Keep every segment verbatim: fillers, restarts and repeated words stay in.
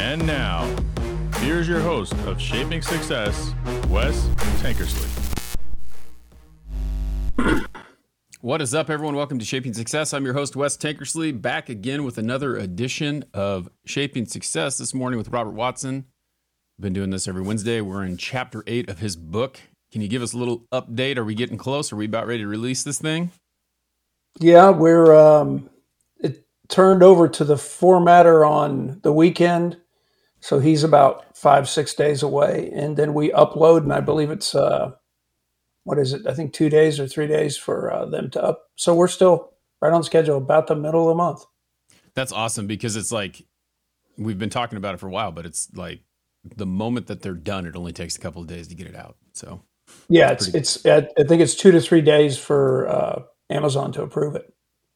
And now, here's your host of Shaping Success, Wes Tankersley. What is up, everyone? Welcome to Shaping Success. I'm your host, Wes Tankersley, back again with another edition of Shaping Success this morning with Robert Watson. I've been doing this every Wednesday. We're in chapter eight of his book. Can you give us a little update? Are we getting close? Are we about ready to release this thing? Yeah, we're um, it turned over to the formatter on the weekend. So he's about five, six days away. And then we upload, and I believe it's, uh, what is it? I think two days or three days for uh, them to up. So we're still right on schedule, about the middle of the month. That's awesome, because it's like, we've been talking about it for a while, but it's like the moment that they're done, it only takes a couple of days to get it out. So yeah, it's, it's, I think it's two to three days for uh, Amazon to approve it.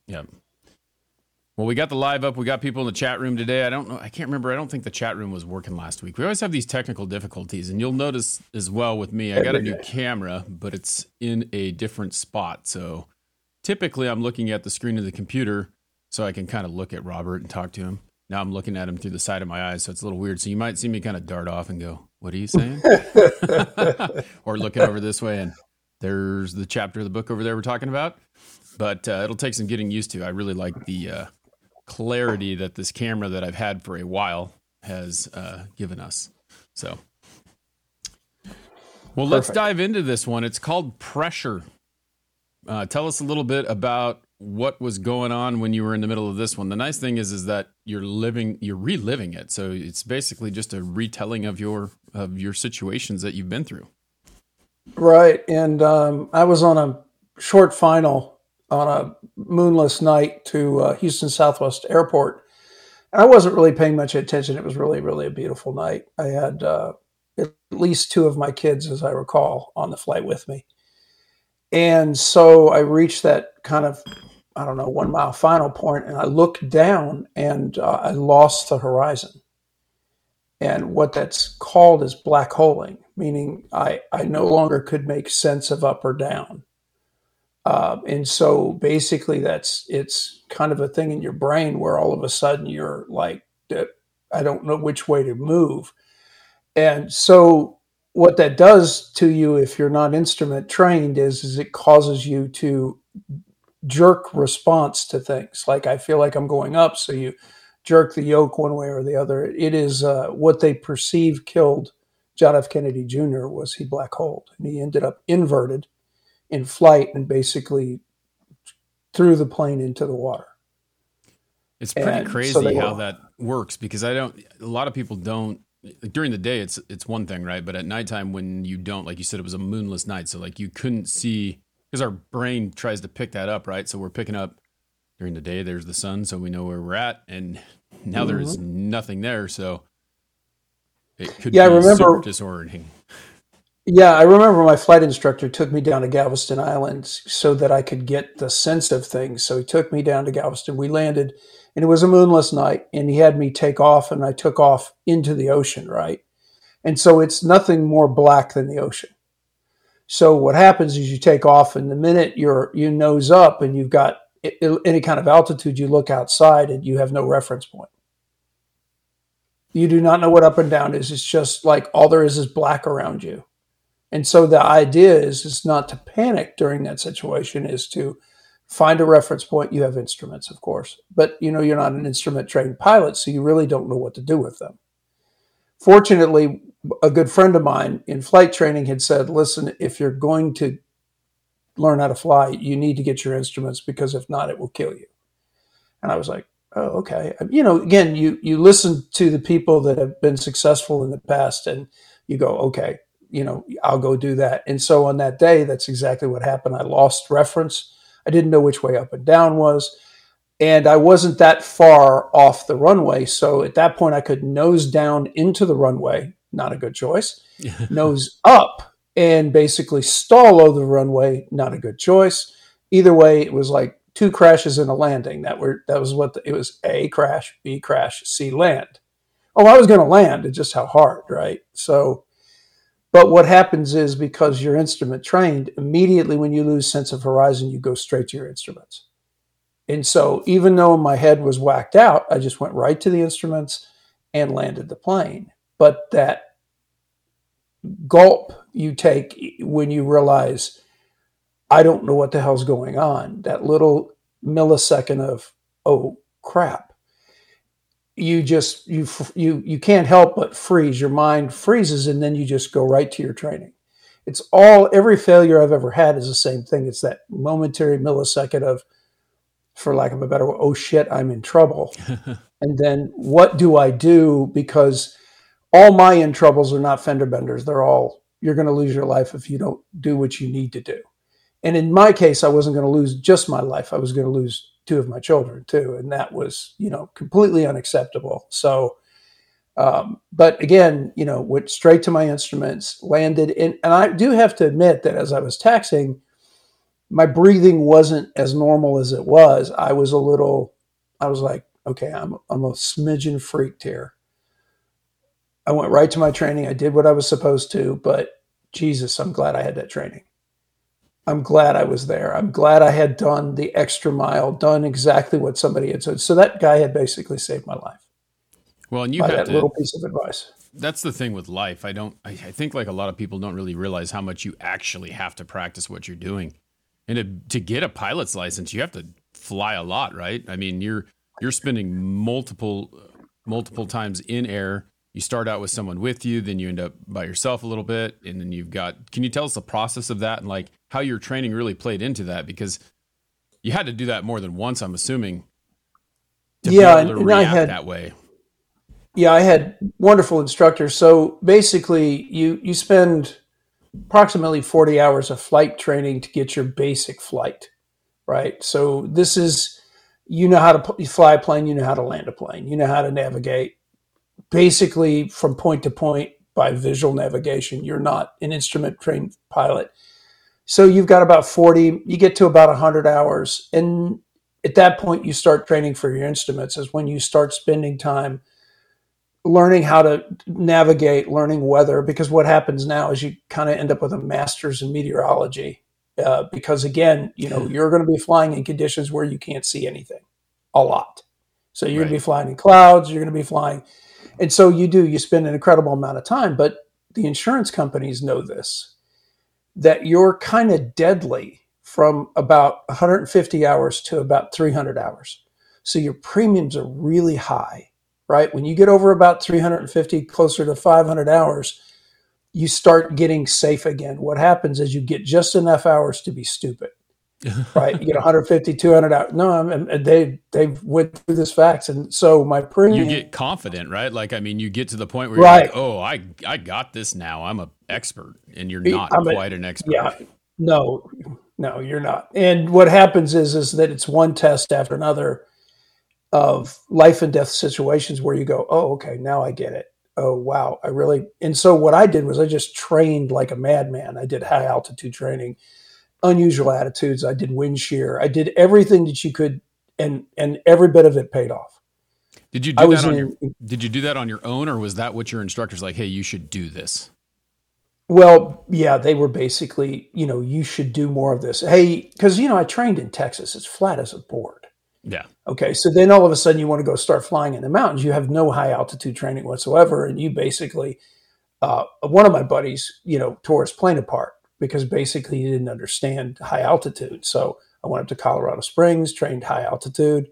Yeah. Well, we got the live up. We got people in the chat room today. I don't know. I can't remember. I don't think the chat room was working last week. We always have these technical difficulties, and you'll notice as well with me, I got a new camera, but it's in a different spot. So typically I'm looking at the screen of the computer so I can kind of look at Robert and talk to him. Now I'm looking at him through the side of my eyes, so it's a little weird. So you might see me kind of dart off and go, "What are you saying?" Or looking over this way, and there's the chapter of the book over there we're talking about. But uh, it'll take some getting used to. I really like the... Uh, clarity that this camera that I've had for a while has uh, given us. So, well, Perfect. Let's dive into this one. It's called Pressure. Uh, tell us a little bit about what was going on when you were in the middle of this one. The nice thing is, is that you're living, you're reliving it. So it's basically just a retelling of your, of your situations that you've been through. Right. And um, I was on a short final on a moonless night to uh, Houston Southwest Airport. And I wasn't really paying much attention. It was really, really a beautiful night. I had uh, at least two of my kids, as I recall, on the flight with me. And so I reached that kind of, I don't know, one mile final point, and I looked down and uh, I lost the horizon. And what that's called is black holing, meaning I, I no longer could make sense of up or down. Uh, and so basically that's, it's kind of a thing in your brain where all of a sudden you're like, I don't know which way to move. And so what that does to you, if you're not instrument trained, is, is it causes you to jerk response to things. Like, I feel like I'm going up. So you jerk the yoke one way or the other. It is uh, what they perceive killed John F. Kennedy, Junior was he black-holed, and he ended up inverted in flight and basically threw the plane into the water. It's pretty and crazy so how all... that works, because I don't, a lot of people don't, like, during the day it's, it's one thing, right? But at nighttime when you don't, like you said, it was a moonless night. So like you couldn't see, because our brain tries to pick that up, right? So we're picking up during the day, there's the sun. So we know where we're at, and now mm-hmm. there is nothing there. So it could yeah, be I remember... so disorienting. Yeah, I remember my flight instructor took me down to Galveston Island so that I could get the sense of things. So he took me down to Galveston. We landed, and it was a moonless night, and he had me take off, and I took off into the ocean, right? And so it's nothing more black than the ocean. So what happens is you take off, and the minute you're you nose up and you've got any kind of altitude, you look outside, and you have no reference point. You do not know what up and down is. It's just like all there is is black around you. And so the idea is, is not to panic during that situation, is to find a reference point. You have instruments, of course, but you know, you're not an instrument trained pilot, so you really don't know what to do with them. Fortunately, a good friend of mine in flight training had said, listen, if you're going to learn how to fly, you need to get your instruments, because if not, it will kill you. And I was like, oh, okay. You know, again, you, you listen to the people that have been successful in the past, and you go, okay, you know, I'll go do that. And so on that day, that's exactly what happened. I lost reference. I didn't know which way up and down was. And I wasn't that far off the runway. So at that point, I could nose down into the runway. Not a good choice. Nose up and basically stall over the runway. Not a good choice. Either way, it was like two crashes and a landing. That were that was what the, it was A, crash, B, crash, C, land. Oh, I was going to land. It's just how hard, right? So... But what happens is, because you're instrument trained, immediately when you lose sense of horizon, you go straight to your instruments. And so even though my head was whacked out, I just went right to the instruments and landed the plane. But that gulp you take when you realize, I don't know what the hell's going on, that little millisecond of, oh, crap. You just, you, you, you can't help but freeze. Your mind freezes, and then you just go right to your training. It's all, every failure I've ever had is the same thing. It's that momentary millisecond of, for lack of a better word, oh shit, I'm in trouble. And then what do I do? Because all my in troubles are not fender benders. They're all, you're going to lose your life if you don't do what you need to do. And in my case, I wasn't going to lose just my life. I was going to lose two of my children too. And that was, you know, completely unacceptable. So, um, but again, you know, went straight to my instruments, landed in, and I do have to admit that as I was taxiing, my breathing wasn't as normal as it was. I was a little, I was like, okay, I'm, I'm a smidgen freaked here. I went right to my training. I did what I was supposed to, but Jesus, I'm glad I had that training. I'm glad I was there. I'm glad I had done the extra mile, done exactly what somebody had said. So that guy had basically saved my life. Well, and you had that to, little piece of advice. That's the thing with life. I don't, I, I think like a lot of people don't really realize how much you actually have to practice what you're doing. And to, to get a pilot's license, you have to fly a lot, right? I mean, you're, you're spending multiple, multiple times in air. You start out with someone with you, then you end up by yourself a little bit. And then you've got, can you tell us the process of that and like how your training really played into that? Because you had to do that more than once, I'm assuming. To yeah. Be able to and react I had that way. Yeah. I had wonderful instructors. So basically you, you spend approximately forty hours of flight training to get your basic flight. Right. So this is, you know how to fly a plane, you know how to land a plane, you know how to navigate. Basically, from point to point by visual navigation, you're not an instrument-trained pilot. So you've got about forty, you get to about one hundred hours. And at that point, you start training for your instruments is when you start spending time learning how to navigate, learning weather, because what happens now is you kind of end up with a master's in meteorology. Uh, because again, you know, you're going to be flying in conditions where you can't see anything a lot. So you're right. Going to be flying in clouds, you're going to be flying... And so you do, you spend an incredible amount of time, but the insurance companies know this, that you're kind of deadly from about one hundred fifty hours to about three hundred hours. So your premiums are really high, right? When you get over about three hundred fifty, closer to five hundred hours, you start getting safe again. What happens is you get just enough hours to be stupid, right? You get one hundred fifty, two hundred hours. No, I mean, they, they went through this facts. And so my premium. You get confident, right? Like, I mean, you get to the point where you're right. Like, oh, I, I got this now. I'm an expert. And you're not I'm quite a, an expert. Yeah, no, no, you're not. And what happens is, is that it's one test after another of life and death situations where you go, oh, okay, now I get it. Oh, wow. I really. And so what I did was I just trained like a madman. I did high altitude training. Unusual attitudes. I did wind shear. I did everything that you could, and and every bit of it paid off. Did you do that on your, did you do that on your own, or was that what your instructors like? Hey, you should do this. Well, yeah, they were basically, you know, you should do more of this. Hey, because you know I trained in Texas. It's flat as a board. Yeah. Okay. So then all of a sudden you want to go start flying in the mountains. You have no high altitude training whatsoever, and you basically, uh, one of my buddies, you know, tore his plane apart. Because basically he didn't understand high altitude. So I went up to Colorado Springs, trained high altitude.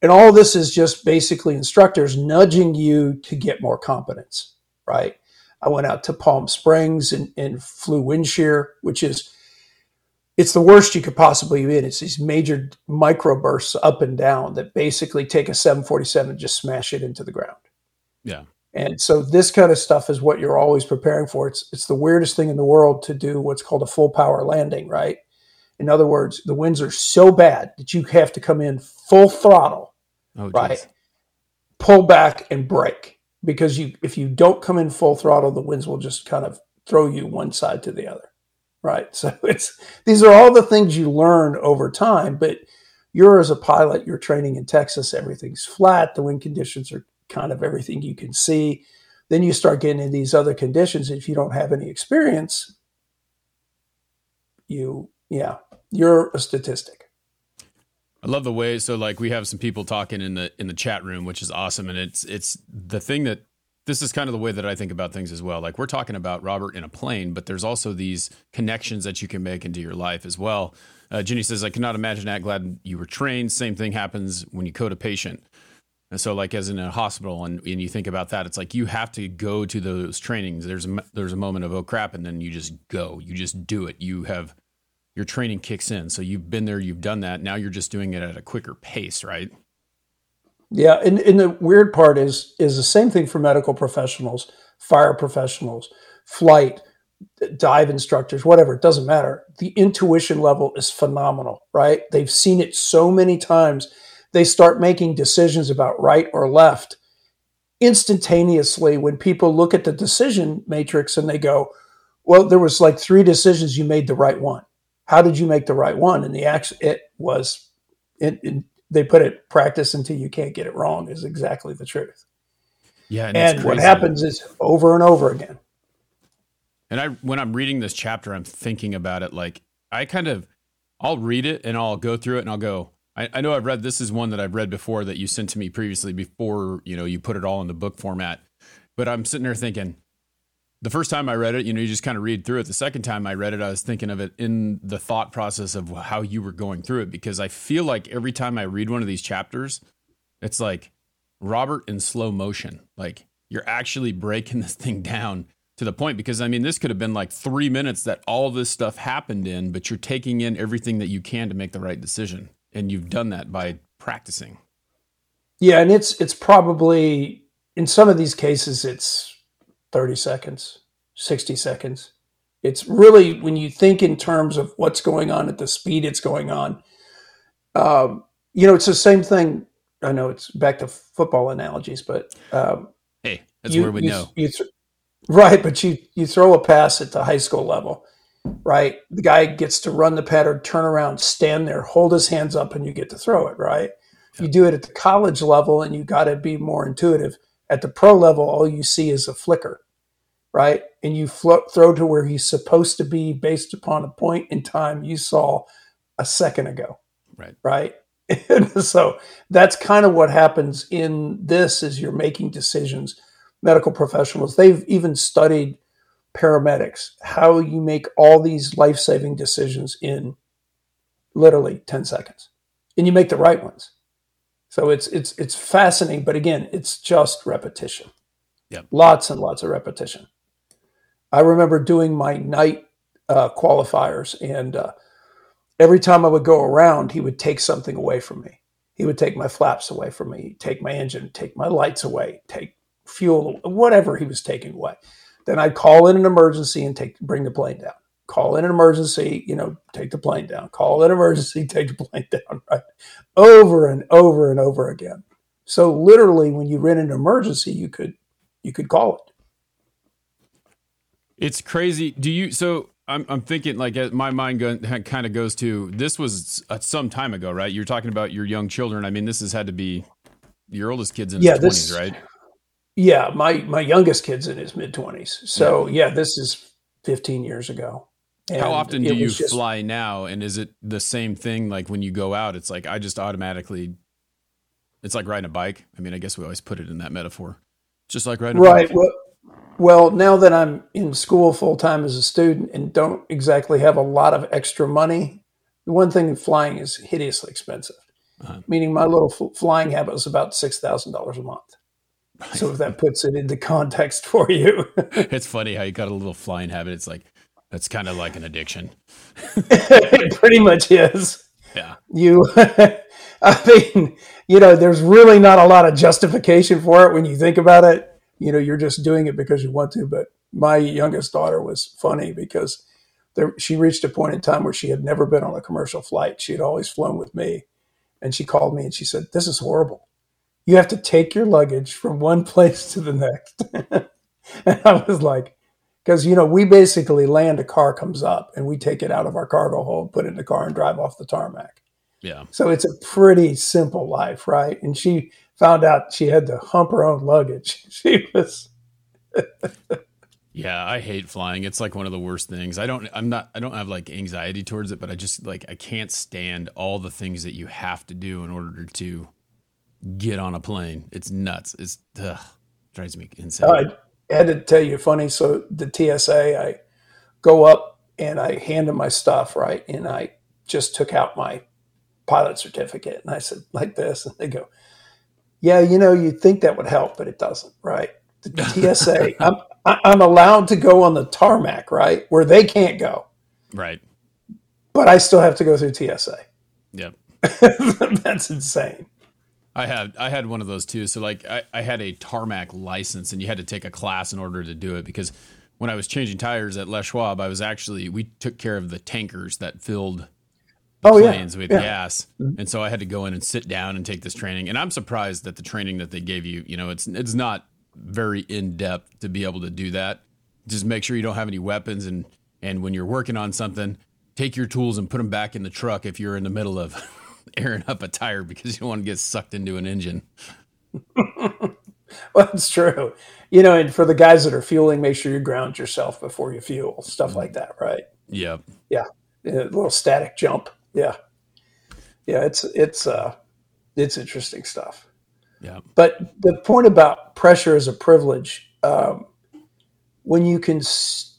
And all this is just basically instructors nudging you to get more competence, right? I went out to Palm Springs and, and flew wind shear, which is, it's the worst you could possibly be in. It's these major microbursts up and down that basically take a seven forty-seven and just smash it into the ground. Yeah. And so this kind of stuff is what you're always preparing for. It's it's the weirdest thing in the world to do what's called a full power landing, right? In other words, the winds are so bad that you have to come in full throttle, oh, right? Geez. Pull back and brake because you if you don't come in full throttle, the winds will just kind of throw you one side to the other, right? So it's these are all the things you learn over time, but you're as a pilot, you're training in Texas, everything's flat, the wind conditions are kind of everything you can see. Then you start getting in these other conditions. If you don't have any experience, you, yeah, you're a statistic. I love the way, so like we have some people talking in the in the chat room, which is awesome. And it's it's the thing that, this is kind of the way that I think about things as well. Like we're talking about Robert in a plane, but there's also these connections that you can make into your life as well. Uh, Ginny says, I cannot imagine that. Glad you were trained. Same thing happens when you code a patient. And so like as in a hospital and, and you think about that, it's like you have to go to those trainings. There's a, there's a moment of, oh crap, and then you just go. You just do it. You have, your training kicks in. So you've been there, you've done that. Now you're just doing it at a quicker pace, right? Yeah. And, and the weird part is, is the same thing for medical professionals, fire professionals, flight, dive instructors, whatever, it doesn't matter. The intuition level is phenomenal, right? They've seen it so many times. They start making decisions about right or left instantaneously when people look at the decision matrix and they go, well, there was like three decisions. You made the right one. How did you make the right one? And the action, it was, it, it, they put it, practice until you can't get it wrong is exactly the truth. Yeah. And, and what happens is over and over again. And I, when I'm reading this chapter, I'm thinking about it. Like I kind of, I'll read it and I'll go through it and I'll go, I, I know I've read, this is one that I've read before that you sent to me previously before, you know, you put it all in the book format, but I'm sitting there thinking, the first time I read it, you know, you just kind of read through it. The second time I read it, I was thinking of it in the thought process of how you were going through it, because I feel like every time I read one of these chapters, it's like Robert in slow motion. Like you're actually breaking this thing down to the point, because I mean, this could have been like three minutes that all this stuff happened in, but you're taking in everything that you can to make the right decision. And you've done that by practicing. Yeah. And it's, it's probably in some of these cases, it's thirty seconds, sixty seconds. It's really, when you think in terms of what's going on at the speed it's going on, um, you know, it's the same thing. I know it's back to football analogies, but um, hey, that's you, where we you, know. You th- right. But you, you throw a pass at the high school level, right? The guy gets to run the pattern, turn around, stand there, hold his hands up, and you get to throw it, right? Yeah. You do it at the college level and you got to be more intuitive. At the pro level, all you see is a flicker, right? And you float, throw to where he's supposed to be based upon a point in time you saw a second ago, right? Right. So that's kind of what happens in this is you're making decisions. Medical professionals, they've even studied paramedics, how you make all these life-saving decisions in literally ten seconds, and you make the right ones. So it's it's it's fascinating, but again, it's just repetition. Yep. Lots and lots of repetition. I remember doing my night uh, qualifiers, and uh, every time I would go around, he would take something away from me. He would take my flaps away from me, take my engine, take my lights away, take fuel, whatever he was taking away. Then I'd call in an emergency and take bring the plane down. Call in an emergency, you know, take the plane down. Call in an emergency, take the plane down, right? Over and over and over again. So literally when you were in an emergency, you could, you could call it. It's crazy. Do you, so I'm, I'm thinking like my mind go, kind of goes to, this was some time ago, right? You're talking about your young children. I mean, this has had to be your oldest kid's in yeah, his this, twenties, right? Yeah. My, my youngest kid's in his mid twenties. So yeah. yeah, this is fifteen years ago. And how often do you just, fly now? And is it the same thing? Like when you go out, it's like, I just automatically, it's like riding a bike. I mean, I guess we always put it in that metaphor, just like riding a right. bike. Well, well, now that I'm in school full-time as a student and don't exactly have a lot of extra money, the one thing in flying is hideously expensive, uh-huh. meaning my little f- flying habit is about six thousand dollars a month. Right. So if that puts it into context for you. It's funny how you got a little flying habit. It's like, that's kind of like an addiction. It pretty much is. Yeah. You, I mean, you know, there's really not a lot of justification for it when you think about it. You know, you're just doing it because you want to. But my youngest daughter was funny because there, she reached a point in time where she had never been on a commercial flight. She had always flown with me. And she called me and she said, "This is horrible. You have to take your luggage from one place to the next." And I was like, because, you know, we basically land, a car comes up and we take it out of our cargo hold, put it in the car and drive off the tarmac. Yeah. So it's a pretty simple life, right? And she found out she had to hump her own luggage. She was. Yeah, I hate flying. It's like one of the worst things. I don't I'm not I don't have like anxiety towards it, but I just like I can't stand all the things that you have to do in order to get on a plane. It's nuts. It's ugh, drives me insane. I had to tell you funny. So the T S A, I go up and I hand them my stuff, right? And I just took out my pilot certificate and I said like this, and they go, yeah, you know, you'd think that would help, but it doesn't, right? The T S A, I'm I'm allowed to go on the tarmac, right? Where they can't go. Right. But I still have to go through T S A. Yep. That's insane. I had I had one of those too. So like I, I had a tarmac license, and you had to take a class in order to do it, because when I was changing tires at Les Schwab, I was actually, we took care of the tankers that filled the oh, planes yeah. with yeah. gas. Mm-hmm. And so I had to go in and sit down and take this training. And I'm surprised that the training that they gave you, you know, it's it's not very in-depth to be able to do that. Just make sure you don't have any weapons, and and when you're working on something, take your tools and put them back in the truck if you're in the middle of airing up a tire, because you don't want to get sucked into an engine. Well, that's true. You know, and for the guys that are fueling, make sure you ground yourself before you fuel, stuff like that, right? Yeah. Yeah. A little static jump. Yeah. Yeah, it's it's uh it's interesting stuff. Yeah. But the point about pressure is a privilege. Um, when you can s-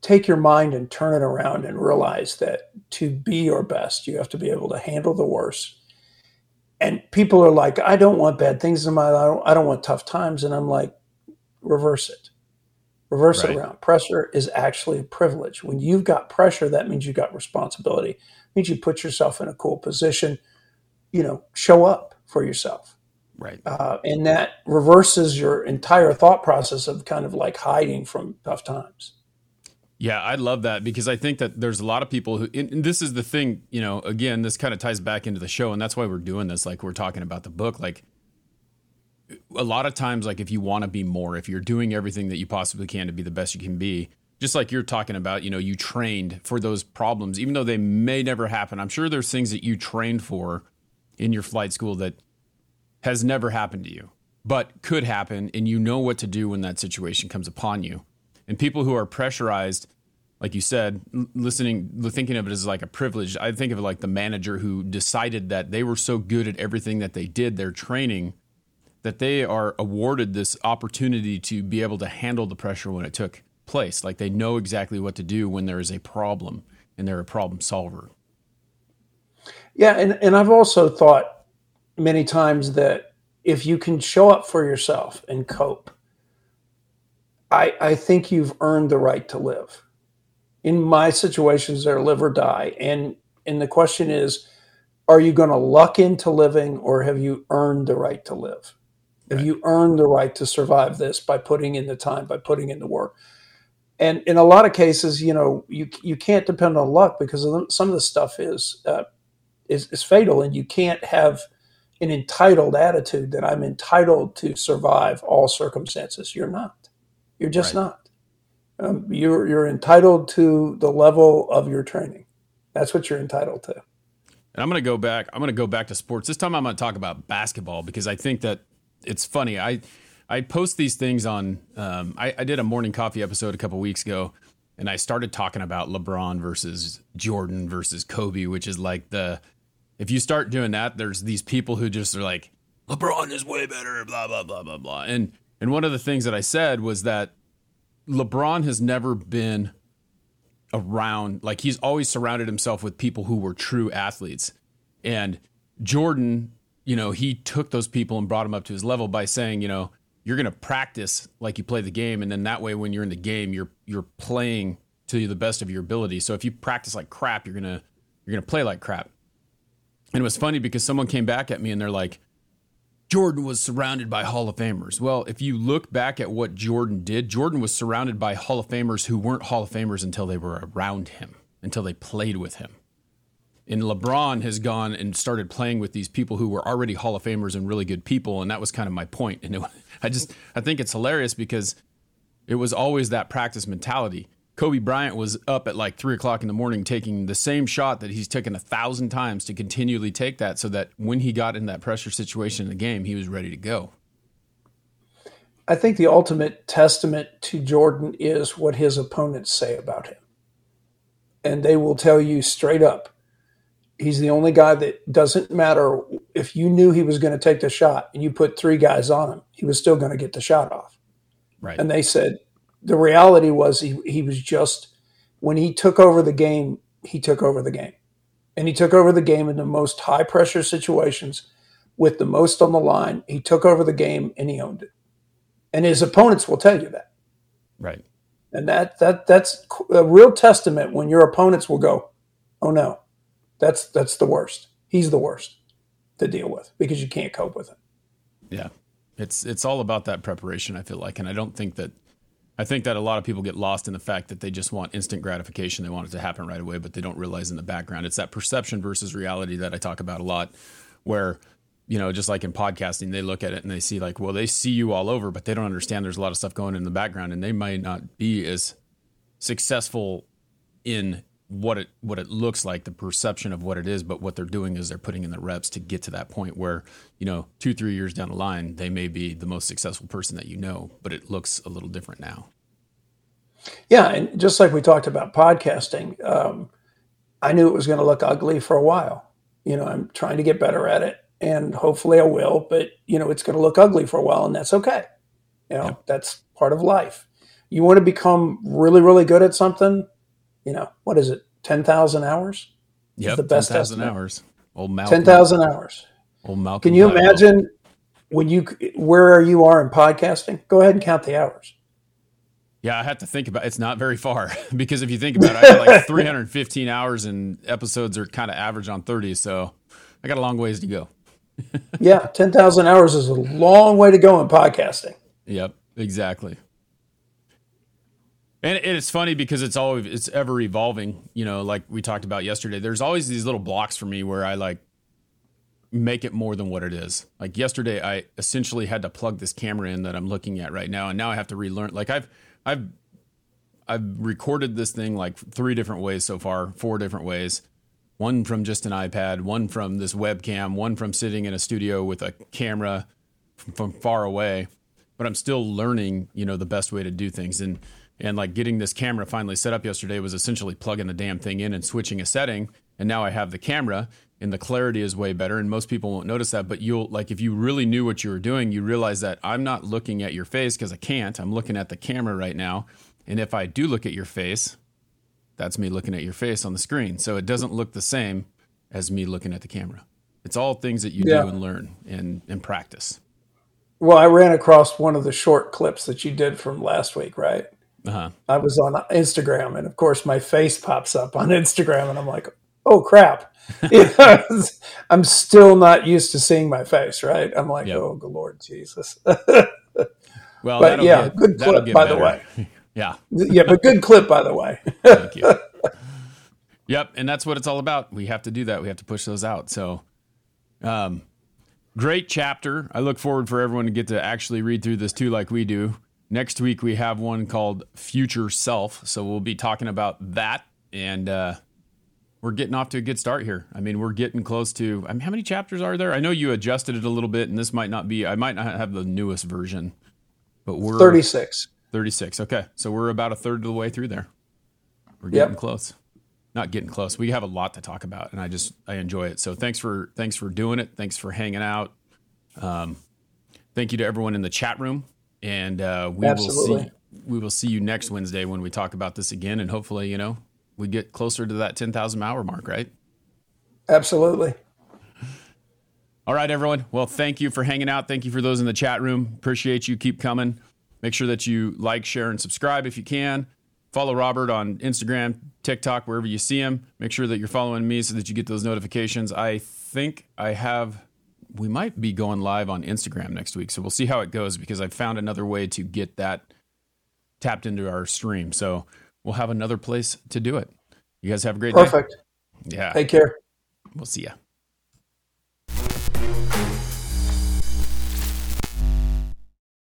take your mind and turn it around and realize that to be your best, you have to be able to handle the worst. And people are like, I don't want bad things in my life. I don't, I don't want tough times. And I'm like, reverse it. Reverse right. it around. Pressure is actually a privilege. When you've got pressure, that means you've got responsibility. It means you put yourself in a cool position, you know, show up for yourself. Right. Uh, and that reverses your entire thought process of kind of like hiding from tough times. Yeah, I love that, because I think that there's a lot of people who, and this is the thing, you know, again, this kind of ties back into the show, and that's why we're doing this. Like, we're talking about the book. Like, a lot of times, like, if you want to be more, if you're doing everything that you possibly can to be the best you can be, just like you're talking about, you know, you trained for those problems, even though they may never happen. I'm sure there's things that you trained for in your flight school that has never happened to you, but could happen, and you know what to do when that situation comes upon you. And people who are pressurized, like you said, listening, thinking of it as like a privilege. I think of it like the manager who decided that they were so good at everything that they did, their training, that they are awarded this opportunity to be able to handle the pressure when it took place. Like, they know exactly what to do when there is a problem, and they're a problem solver. Yeah, and, and I've also thought many times that if you can show up for yourself and cope, I, I think you've earned the right to live. In my situations, they're live or die. And, and the question is, are you going to luck into living, or have you earned the right to live? Right. Have you earned the right to survive this by putting in the time, by putting in the work? And in a lot of cases, you know, you you can't depend on luck, because some of the stuff is uh, is, is fatal, and you can't have an entitled attitude that I'm entitled to survive all circumstances. You're not. You're just right. not. Um, you're you're entitled to the level of your training. That's what you're entitled to. And I'm going to go back. I'm going to go back to sports. This time I'm going to talk about basketball, because I think that it's funny. I I post these things on. Um, I, I did a morning coffee episode a couple weeks ago, and I started talking about LeBron versus Jordan versus Kobe, which is like the. If you start doing that, there's these people who just are like, LeBron is way better, blah, blah, blah, blah, blah. And and one of the things that I said was that LeBron has never been around, like, he's always surrounded himself with people who were true athletes. And Jordan, you know, he took those people and brought them up to his level by saying, you know, you're going to practice like you play the game. And then that way, when you're in the game, you're you're playing to the best of your ability. So if you practice like crap, you're going to you're going to play like crap. And it was funny, because someone came back at me and they're like, Jordan was surrounded by Hall of Famers. Well, if you look back at what Jordan did, Jordan was surrounded by Hall of Famers who weren't Hall of Famers until they were around him, until they played with him. And LeBron has gone and started playing with these people who were already Hall of Famers and really good people. And that was kind of my point. And it, I just, I think it's hilarious, because it was always that practice mentality. Kobe Bryant was up at like three o'clock in the morning taking the same shot that he's taken a thousand times to continually take that, so that when he got in that pressure situation in the game, he was ready to go. I think the ultimate testament to Jordan is what his opponents say about him. And they will tell you straight up, he's the only guy that doesn't matter. If you knew he was going to take the shot and you put three guys on him, he was still going to get the shot off. Right. And they said the reality was he, he was just, when he took over the game, he took over the game. And he took over the game in the most high pressure situations with the most on the line. He took over the game and he owned it. And his opponents will tell you that. Right. And that that that's a real testament when your opponents will go, oh, no, that's that's the worst. He's the worst to deal with because you can't cope with him. Yeah, it's it's all about that preparation, I feel like. And I don't think that I think that a lot of people get lost in the fact that they just want instant gratification. They want it to happen right away, but they don't realize in the background. It's that perception versus reality that I talk about a lot where, you know, just like in podcasting, they look at it and they see like, well, they see you all over, but they don't understand there's a lot of stuff going in the background and they might not be as successful in what it, what it looks like, the perception of what it is, but what they're doing is they're putting in the reps to get to that point where, you know, two, three years down the line, they may be the most successful person that you know, but it looks a little different now. Yeah. And just like we talked about podcasting, um, I knew it was going to look ugly for a while. You know, I'm trying to get better at it. And hopefully I will, but, you know, it's going to look ugly for a while, and that's okay. You know, yeah. That's part of life. You want to become really, really good at something, you know, what is it, ten thousand hours? Yeah, ten thousand hours. Old Malcolm. ten thousand hours. Old Malcolm. Can you imagine when you, where you are in podcasting? Go ahead and count the hours. Yeah, I have to think about it. It's not very far because if you think about it, I have like three hundred fifteen hours, and episodes are kind of average on thirty, so I got a long ways to go. Yeah, ten thousand hours is a long way to go in podcasting. Yep, exactly. And it's funny because it's always it's ever evolving, you know, like we talked about yesterday. There's always these little blocks for me where I like make it more than what it is. Like yesterday I essentially had to plug this camera in that I'm looking at right now, and now I have to relearn. Like I've I've I've recorded this thing like three different ways so far, four different ways. One from just an iPad, one from this webcam, one from sitting in a studio with a camera from, from far away. But I'm still learning, you know, the best way to do things. And, and like getting this camera finally set up yesterday was essentially plugging the damn thing in and switching a setting. And now I have the camera and the clarity is way better. And most people won't notice that. But you'll like, if you really knew what you were doing, you realize that I'm not looking at your face because I can't. I'm looking at the camera right now. And if I do look at your face, that's me looking at your face on the screen. So it doesn't look the same as me looking at the camera. It's all things that you yeah. do and learn and, and practice. Well, I ran across one of the short clips that you did from last week, right? Uh-huh. I was on Instagram, and of course my face pops up on Instagram and I'm like, oh crap. I'm still not used to seeing my face, right? I'm like, yep. Oh, good Lord Jesus. Well, but yeah, get, good clip, by better. the way. Yeah. Yeah, but good clip, by the way. Thank you. Yep, and that's what it's all about. We have to do that. We have to push those out. So, um, great chapter. I look forward for everyone to get to actually read through this too like we do. Next week, we have one called Future Self. So we'll be talking about that, and uh, we're getting off to a good start here. I mean, we're getting close to, I mean, how many chapters are there? I know you adjusted it a little bit, and this might not be, I might not have the newest version, but we're thirty-six. thirty-six. Okay. So we're about a third of the way through there. We're getting yep. close. Not getting close. We have a lot to talk about, and I just, I enjoy it. So thanks for, thanks for doing it. Thanks for hanging out. Um, thank you to everyone in the chat room, and uh, we Absolutely. will see, we will see you next Wednesday when we talk about this again. And hopefully, you know, we get closer to that ten thousand hour mark, right? Absolutely. All right, everyone. Well, thank you for hanging out. Thank you for those in the chat room. Appreciate you. Keep coming. Make sure that you like, share, and subscribe if you can. Follow Robert on Instagram, TikTok, wherever you see him. Make sure that you're following me so that you get those notifications. I think I have, we might be going live on Instagram next week, so we'll see how it goes because I've found another way to get that tapped into our stream. So we'll have another place to do it. You guys have a great Perfect. day. Perfect. Yeah. Take care. We'll see ya.